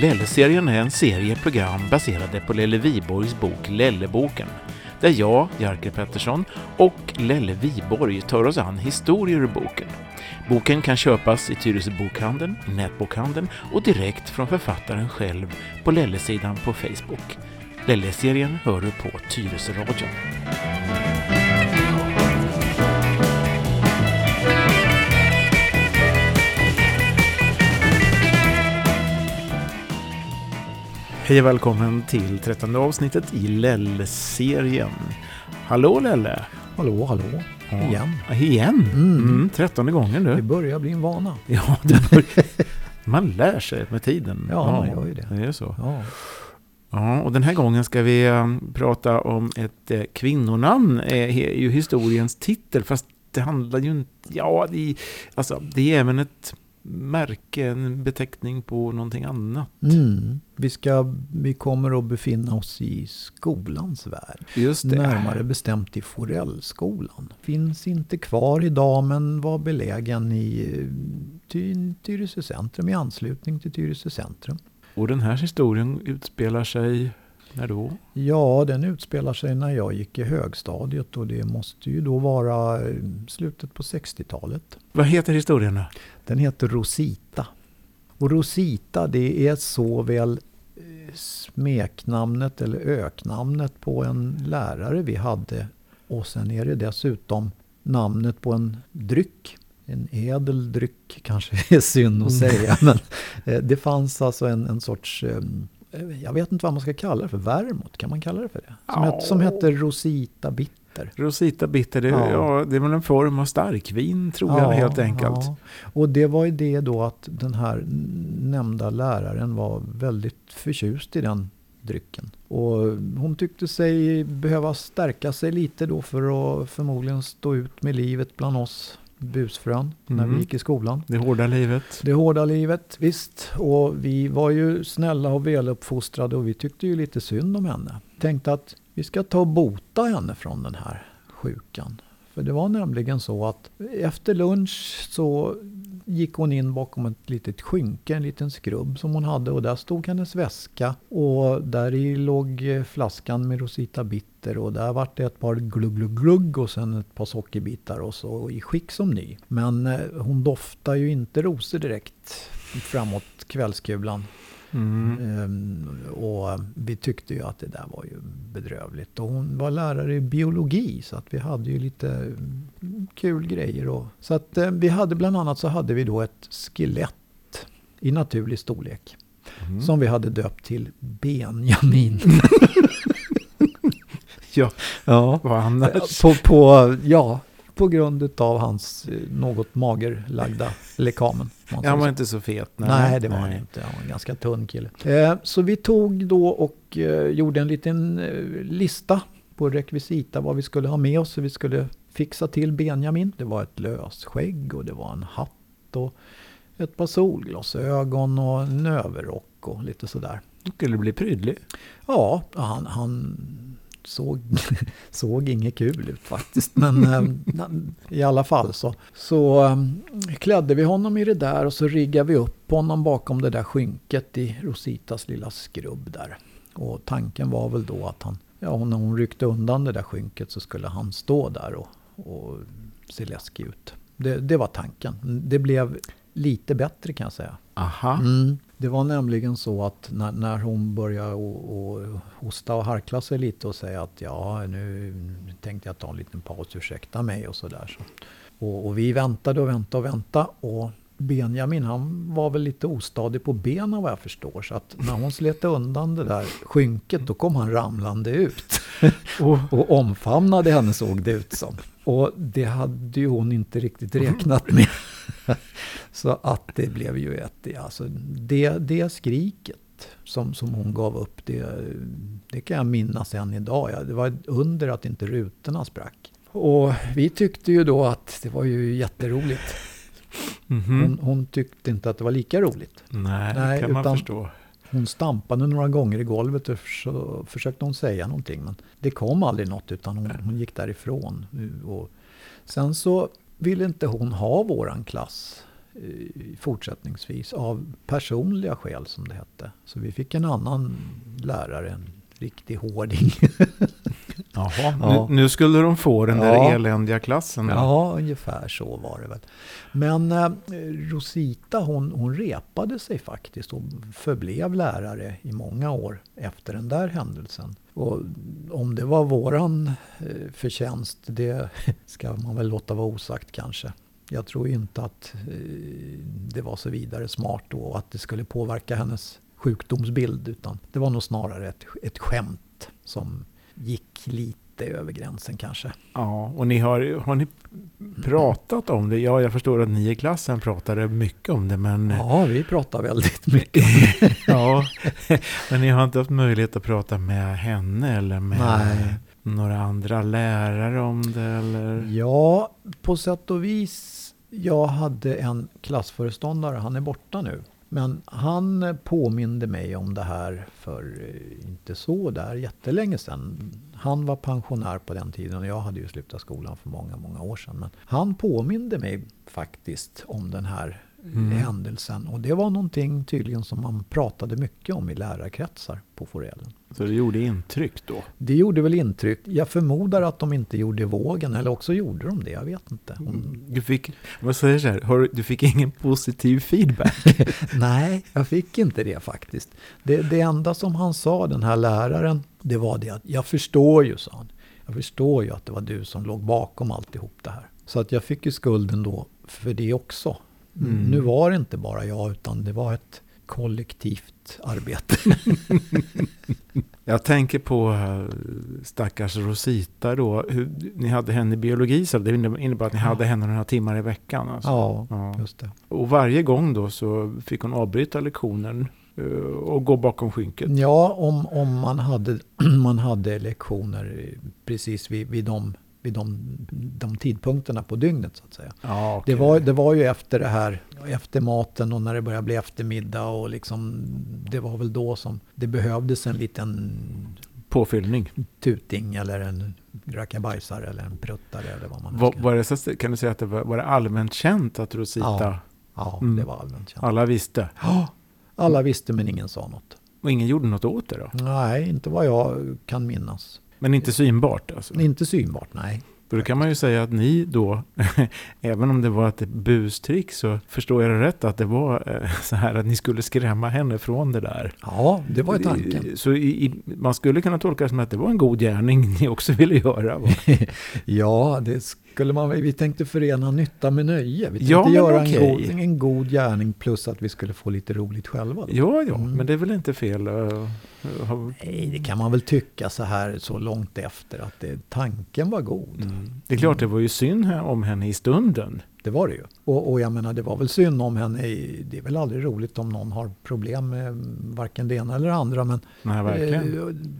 Lelle-serien är en serie program baserade på Lelle Viborgs bok Lelleboken, där jag, Jarker Pettersson och Lelle Viborg tar oss an historier ur boken. Boken kan köpas i Tyresö bokhandeln, nätbokhandeln och direkt från författaren själv på Lelle-sidan på Facebook. Lelle-serien hör du på Tyres radio. Hej och välkommen till 13:e avsnittet i Lelle-serien. Hallå Lelle! Hallå, hallå. Ja. Igen? 13:e gången nu. Det börjar bli en vana. Ja, man lär sig med tiden. Ja, man gör ju det. Det är så. Ja. Ja, och den här gången ska vi prata om ett kvinnonamn. Är ju historiens titel, fast det handlar ju inte... Ja, det är även ett... märken, beteckning på någonting annat. Vi kommer att befinna oss i skolans värld. Just det. Närmare bestämt i Forellskolan. Finns inte kvar idag men var belägen i Tyresö centrum, i anslutning till Tyresö centrum. Och den här historien utspelar sig när då? Ja, den utspelar sig när jag gick i högstadiet och det måste ju då vara slutet på 60-talet. Vad heter historien då? Den heter Rosita. Och Rosita, det är såväl smeknamnet eller öknamnet på en lärare vi hade. Och sen är det dessutom namnet på en dryck. En ädel dryck kanske är synd att säga. Men det fanns alltså en sorts... jag vet inte vad man ska kalla det för. Vermouth, kan man kalla det för det? Som heter Rosita bitter. Rosita bitter, det är väl en form av starkvin tror jag helt enkelt. Ja. Och det var ju det då att den här nämnda läraren var väldigt förtjust i den drycken. Och hon tyckte sig behöva stärka sig lite då för att förmodligen stå ut med livet bland oss busfrön när vi gick i skolan. Det hårda livet, visst. Och vi var ju snälla och väluppfostrade och vi tyckte ju lite synd om henne. Tänkte att vi ska ta och bota henne från den här sjukan. För det var nämligen så att efter lunch så gick hon in bakom ett litet skynke, en liten skrubb som hon hade. Och där stod hennes väska och där i låg flaskan med Rosita bitter. Och där var det ett par glugg och sen ett par sockerbitar och så i skick som ny. Men hon doftar ju inte rosor direkt framåt kvällskulan. Och vi tyckte ju att det där var ju bedrövligt. Och hon var lärare i biologi så att vi hade ju lite kul grejer. Så att vi hade bland annat så hade vi då ett skelett i naturlig storlek som vi hade döpt till Benjamin. Ja, vad annars? På grund av hans något magerlagda lekamen. Han var inte så fet. Nej, det var han inte. Han var en ganska tunn kille. Så vi tog då och gjorde en liten lista på rekvisita vad vi skulle ha med oss. Så vi skulle fixa till Benjamin. Det var ett lösskägg och det var en hatt och ett par solglasögon och en överrock och lite sådär. Det skulle bli prydlig. Ja, han såg inget kul ut faktiskt, men i alla fall så klädde vi honom i det där och så riggade vi upp honom bakom det där skynket i Rositas lilla skrubb där. Och tanken var väl då att när hon ryckte undan det där skynket så skulle han stå där och se läskig ut. Det var tanken. Det blev lite bättre kan jag säga. Aha. Det var nämligen så att när hon började hosta och harkla sig lite och säga att nu tänkte jag ta en liten paus, ursäkta mig och sådär. Och vi väntade och Benjamin han var väl lite ostadig på benen vad jag förstår. Så att när hon slet undan det där skynket då kom han ramlande ut och omfamnade henne såg det ut som. Och det hade ju hon inte riktigt räknat med. Så att det blev ju det skriket som hon gav upp, det kan jag minnas än idag. Det var under att inte rutorna sprack. Och vi tyckte ju då att det var ju jätteroligt. Hon tyckte inte att det var lika roligt. Nej, kan man förstå. Hon stampade några gånger i golvet och så försökte hon säga någonting. Men det kom aldrig något utan hon gick därifrån. Och sen så ville inte hon ha våran klass fortsättningsvis av personliga skäl, som det hette. Så vi fick en annan lärare, en riktig hårding. Jaha, ja. Nu skulle de få den där eländiga klassen. Då. Ja, ungefär så var det väl. Men Rosita, hon repade sig faktiskt och förblev lärare i många år efter den där händelsen. Och om det var våran förtjänst, det ska man väl låta vara osagt kanske. Jag tror inte att det var så vidare smart då, och att det skulle påverka hennes sjukdomsbild, utan det var nog snarare ett skämt som gick lite över gränsen kanske. Ja, och har ni pratat om det? Ja, jag förstår att ni i klassen pratade mycket om det, men... Ja, vi pratar väldigt mycket om det. Ja, men ni har inte haft möjlighet att prata med henne eller med... Nej. Några andra lärare om det? Eller? Ja, på sätt och vis. Jag hade en klassföreståndare, han är borta nu. Men han påminde mig om det här för inte så där jättelänge sedan. Han var pensionär på den tiden och jag hade ju slutat skolan för många, många år sedan. Men han påminde mig faktiskt om den här händelsen. Och det var någonting tydligen som man pratade mycket om i lärarkretsar på Forellen. Så det gjorde intryck då? Det gjorde väl intryck. Jag förmodar att de inte gjorde vågen, eller också gjorde de det, jag vet inte. Du fick ingen positiv feedback? Nej, jag fick inte det faktiskt. Det enda som han sa, den här läraren, det var det att jag förstår ju, sa han. Jag förstår ju att det var du som låg bakom alltihop det här. Så att jag fick ju skulden då för det också. Nu var det inte bara jag, utan det var ett kollektivt arbete. Jag tänker på stackars Rosita då. Ni hade henne i biologi, så det innebar att ni hade henne några timmar i veckan. Alltså. Ja, just det. Och varje gång då så fick hon avbryta lektionen och gå bakom skynket. Ja, om man hade lektioner precis vid de tidpunkterna på dygnet, så att säga. Ah, okay. Det var ju efter det här, efter maten och när det började bli eftermiddag, och liksom, det var väl då som det behövdes en liten påfyllning, tuting eller en rackabajsare eller en pruttare eller vad man önskar. Kan du säga att det var allmänt känt att Rosita? Ja, det var allmänt känt. Alla visste? Ja, alla visste, men ingen sa något. Och ingen gjorde något åt det då? Nej, inte vad jag kan minnas. Men inte synbart alltså? Inte synbart, nej. För då kan man ju säga att ni då, även om det var ett bustrick, så förstår jag rätt att det var så här att ni skulle skrämma henne från det där. Ja, det var ju tanken. Så man skulle kunna tolka det som att det var en god gärning ni också ville göra. Va? Ja, det skulle man. Vi tänkte förena nytta med nöje. Vi tänkte göra en god gärning plus att vi skulle få lite roligt själva. Då. Ja, men det är väl inte fel. Nej, det kan man väl tycka så här så långt efter att tanken var god. Mm. Det är klart, det var ju synd om henne i stunden. Det var det ju. Och jag menar, det var väl synd om henne. Det är väl aldrig roligt om någon har problem med varken det ena eller det andra. Men nej,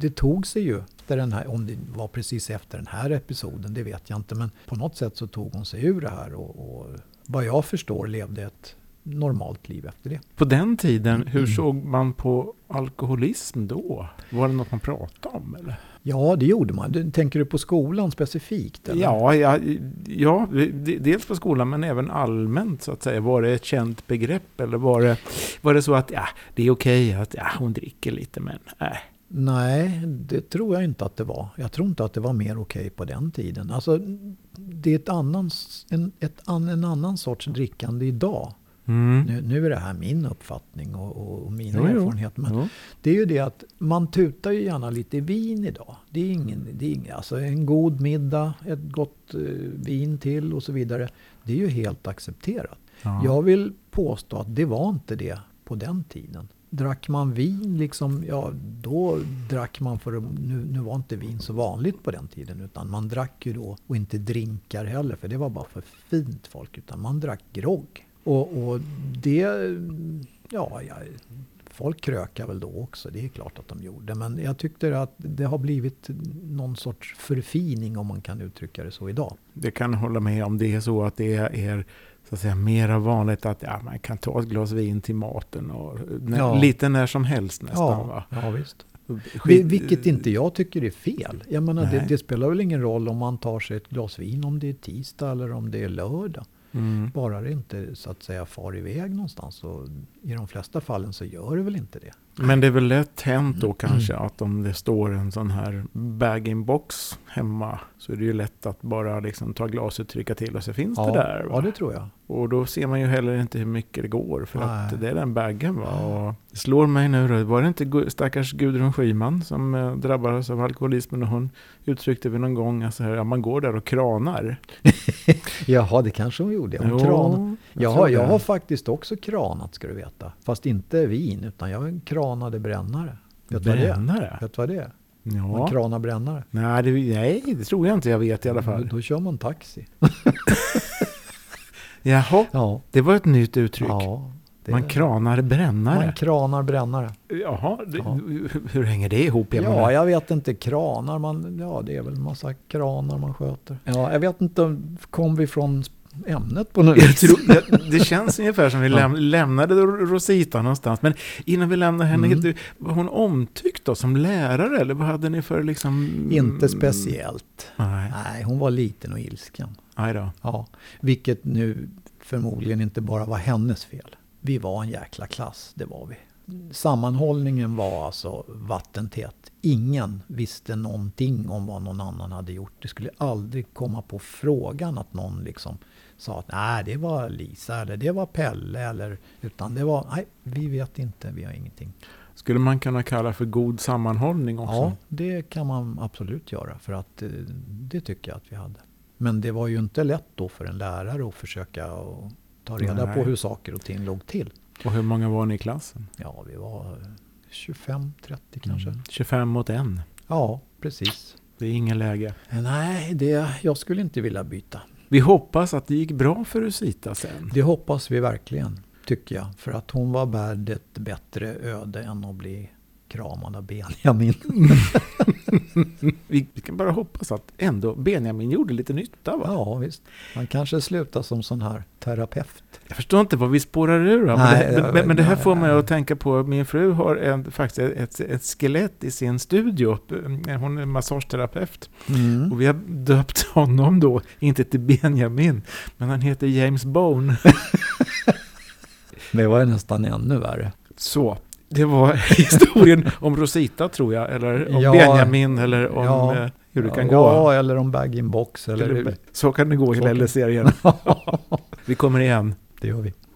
det tog sig ju efter den här, om det var precis efter den här episoden, det vet jag inte. Men på något sätt så tog hon sig ur det här och vad jag förstår levde ett normalt liv efter det. På den tiden, hur såg man på alkoholism då? Var det något man pratade om eller? Ja, det gjorde man. Tänker du på skolan specifikt? Eller? Ja, dels på skolan men även allmänt så att säga. Var det ett känt begrepp eller var det så att det är okej att hon dricker lite men nej? Nej, det tror jag inte att det var. Jag tror inte att det var mer okej på den tiden. Alltså, det är en annan sorts drickande idag. Mm. Nu är det här min uppfattning och mina erfarenheter. Men det är ju det att man tutar ju gärna lite vin idag. Det är ingen, alltså en god middag, ett gott vin till och så vidare. Det är ju helt accepterat. Ja. Jag vill påstå att det var inte det på den tiden. Drack man vin liksom, då drack man för nu var inte vin så vanligt på den tiden, utan man drack ju då och inte drinkar heller, för det var bara för fint folk, utan man drack grogg. Och det, folk krökar väl då också, det är klart att de gjorde. Men jag tyckte att det har blivit någon sorts förfining, om man kan uttrycka det så, idag. Det kan hålla med om det är så att det är så att säga mera vanligt att man kan ta ett glas vin till maten och lite när som helst nästan. Ja, va? Ja visst. Vilket inte jag tycker är fel. Jag menar, det spelar väl ingen roll om man tar sig ett glas vin om det är tisdag eller om det är lördag. Bara det inte så att säga far iväg någonstans, och i de flesta fallen så gör det väl inte det. Men det är väl lätt hänt då kanske att om det står en sån här bag-in-box hemma, så är det ju lätt att bara liksom ta glaset, trycka till och så finns det där. Va? Ja, det tror jag. Och då ser man ju heller inte hur mycket det går för att det är den baggen. Va? Och det slår mig nu då, var det inte stackars Gudrun Schyman som drabbades av alkoholismen, och hon uttryckte väl någon gång att alltså, man går där och kranar. Jaha, det kanske hon gjorde. Jag har faktiskt också kranat, ska du veta. Fast inte vin, utan jag kranade brännare. Vet du vad det är? Ja. Man kranar brännare. Nej, det tror jag inte jag vet i alla fall. Då kör man taxi. Jaha, det var ett nytt uttryck. Ja, man kranar brännare. Man kranar brännare. Jaha, hur hänger det ihop? Jag vet inte. Kranar man, det är väl en massa kranar man sköter. Ja, jag vet inte, kom vi från ämnet på nu? Det känns ungefär som vi lämnade Rosita någonstans. Men innan vi lämnar henne, var hon omtyckt då som lärare? Eller vad hade ni för liksom... Inte speciellt. Nej, hon var liten och ilsken. Aj då. Ja, vilket nu förmodligen inte bara var hennes fel. Vi var en jäkla klass, det var vi. Sammanhållningen var alltså vattentät. Ingen visste någonting om vad någon annan hade gjort. Det skulle aldrig komma på frågan att någon liksom sa att nej, det var Lisa eller det var Pelle eller, utan det var nej, vi vet inte, vi har ingenting. Skulle man kunna kalla för god sammanhållning också? Ja, det kan man absolut göra, för att det tycker jag att vi hade. Men det var ju inte lätt då för en lärare att försöka och ta reda på hur saker och ting låg till. Och hur många var ni i klassen? Ja, vi var 25-30 kanske. 25 mot en? Ja, precis. Det är ingen läge. Nej, jag skulle inte vilja byta. Vi hoppas att det gick bra för Rosita sen. Det hoppas vi verkligen, tycker jag. För att hon var värd ett bättre öde än att bli kramad av Benjamin. Vi kan bara hoppas att ändå Benjamin gjorde lite nytta, va? Ja, visst. Han kanske slutar som sån här terapeut. Jag förstår inte vad vi spårar ur. Men det här får mig att tänka på, min fru har faktiskt ett skelett i sin studio. Hon är massageterapeut. Och vi har döpt honom då, inte till Benjamin, men han heter James Bone. Det var nästan ännu värre. Så. Det var historien om Rosita, tror jag, eller om Benjamin, eller om hur det kan gå. Ja, eller om bag-in-box. Eller så kan det gå i Lelle-serien. Vi kommer igen. Det gör vi.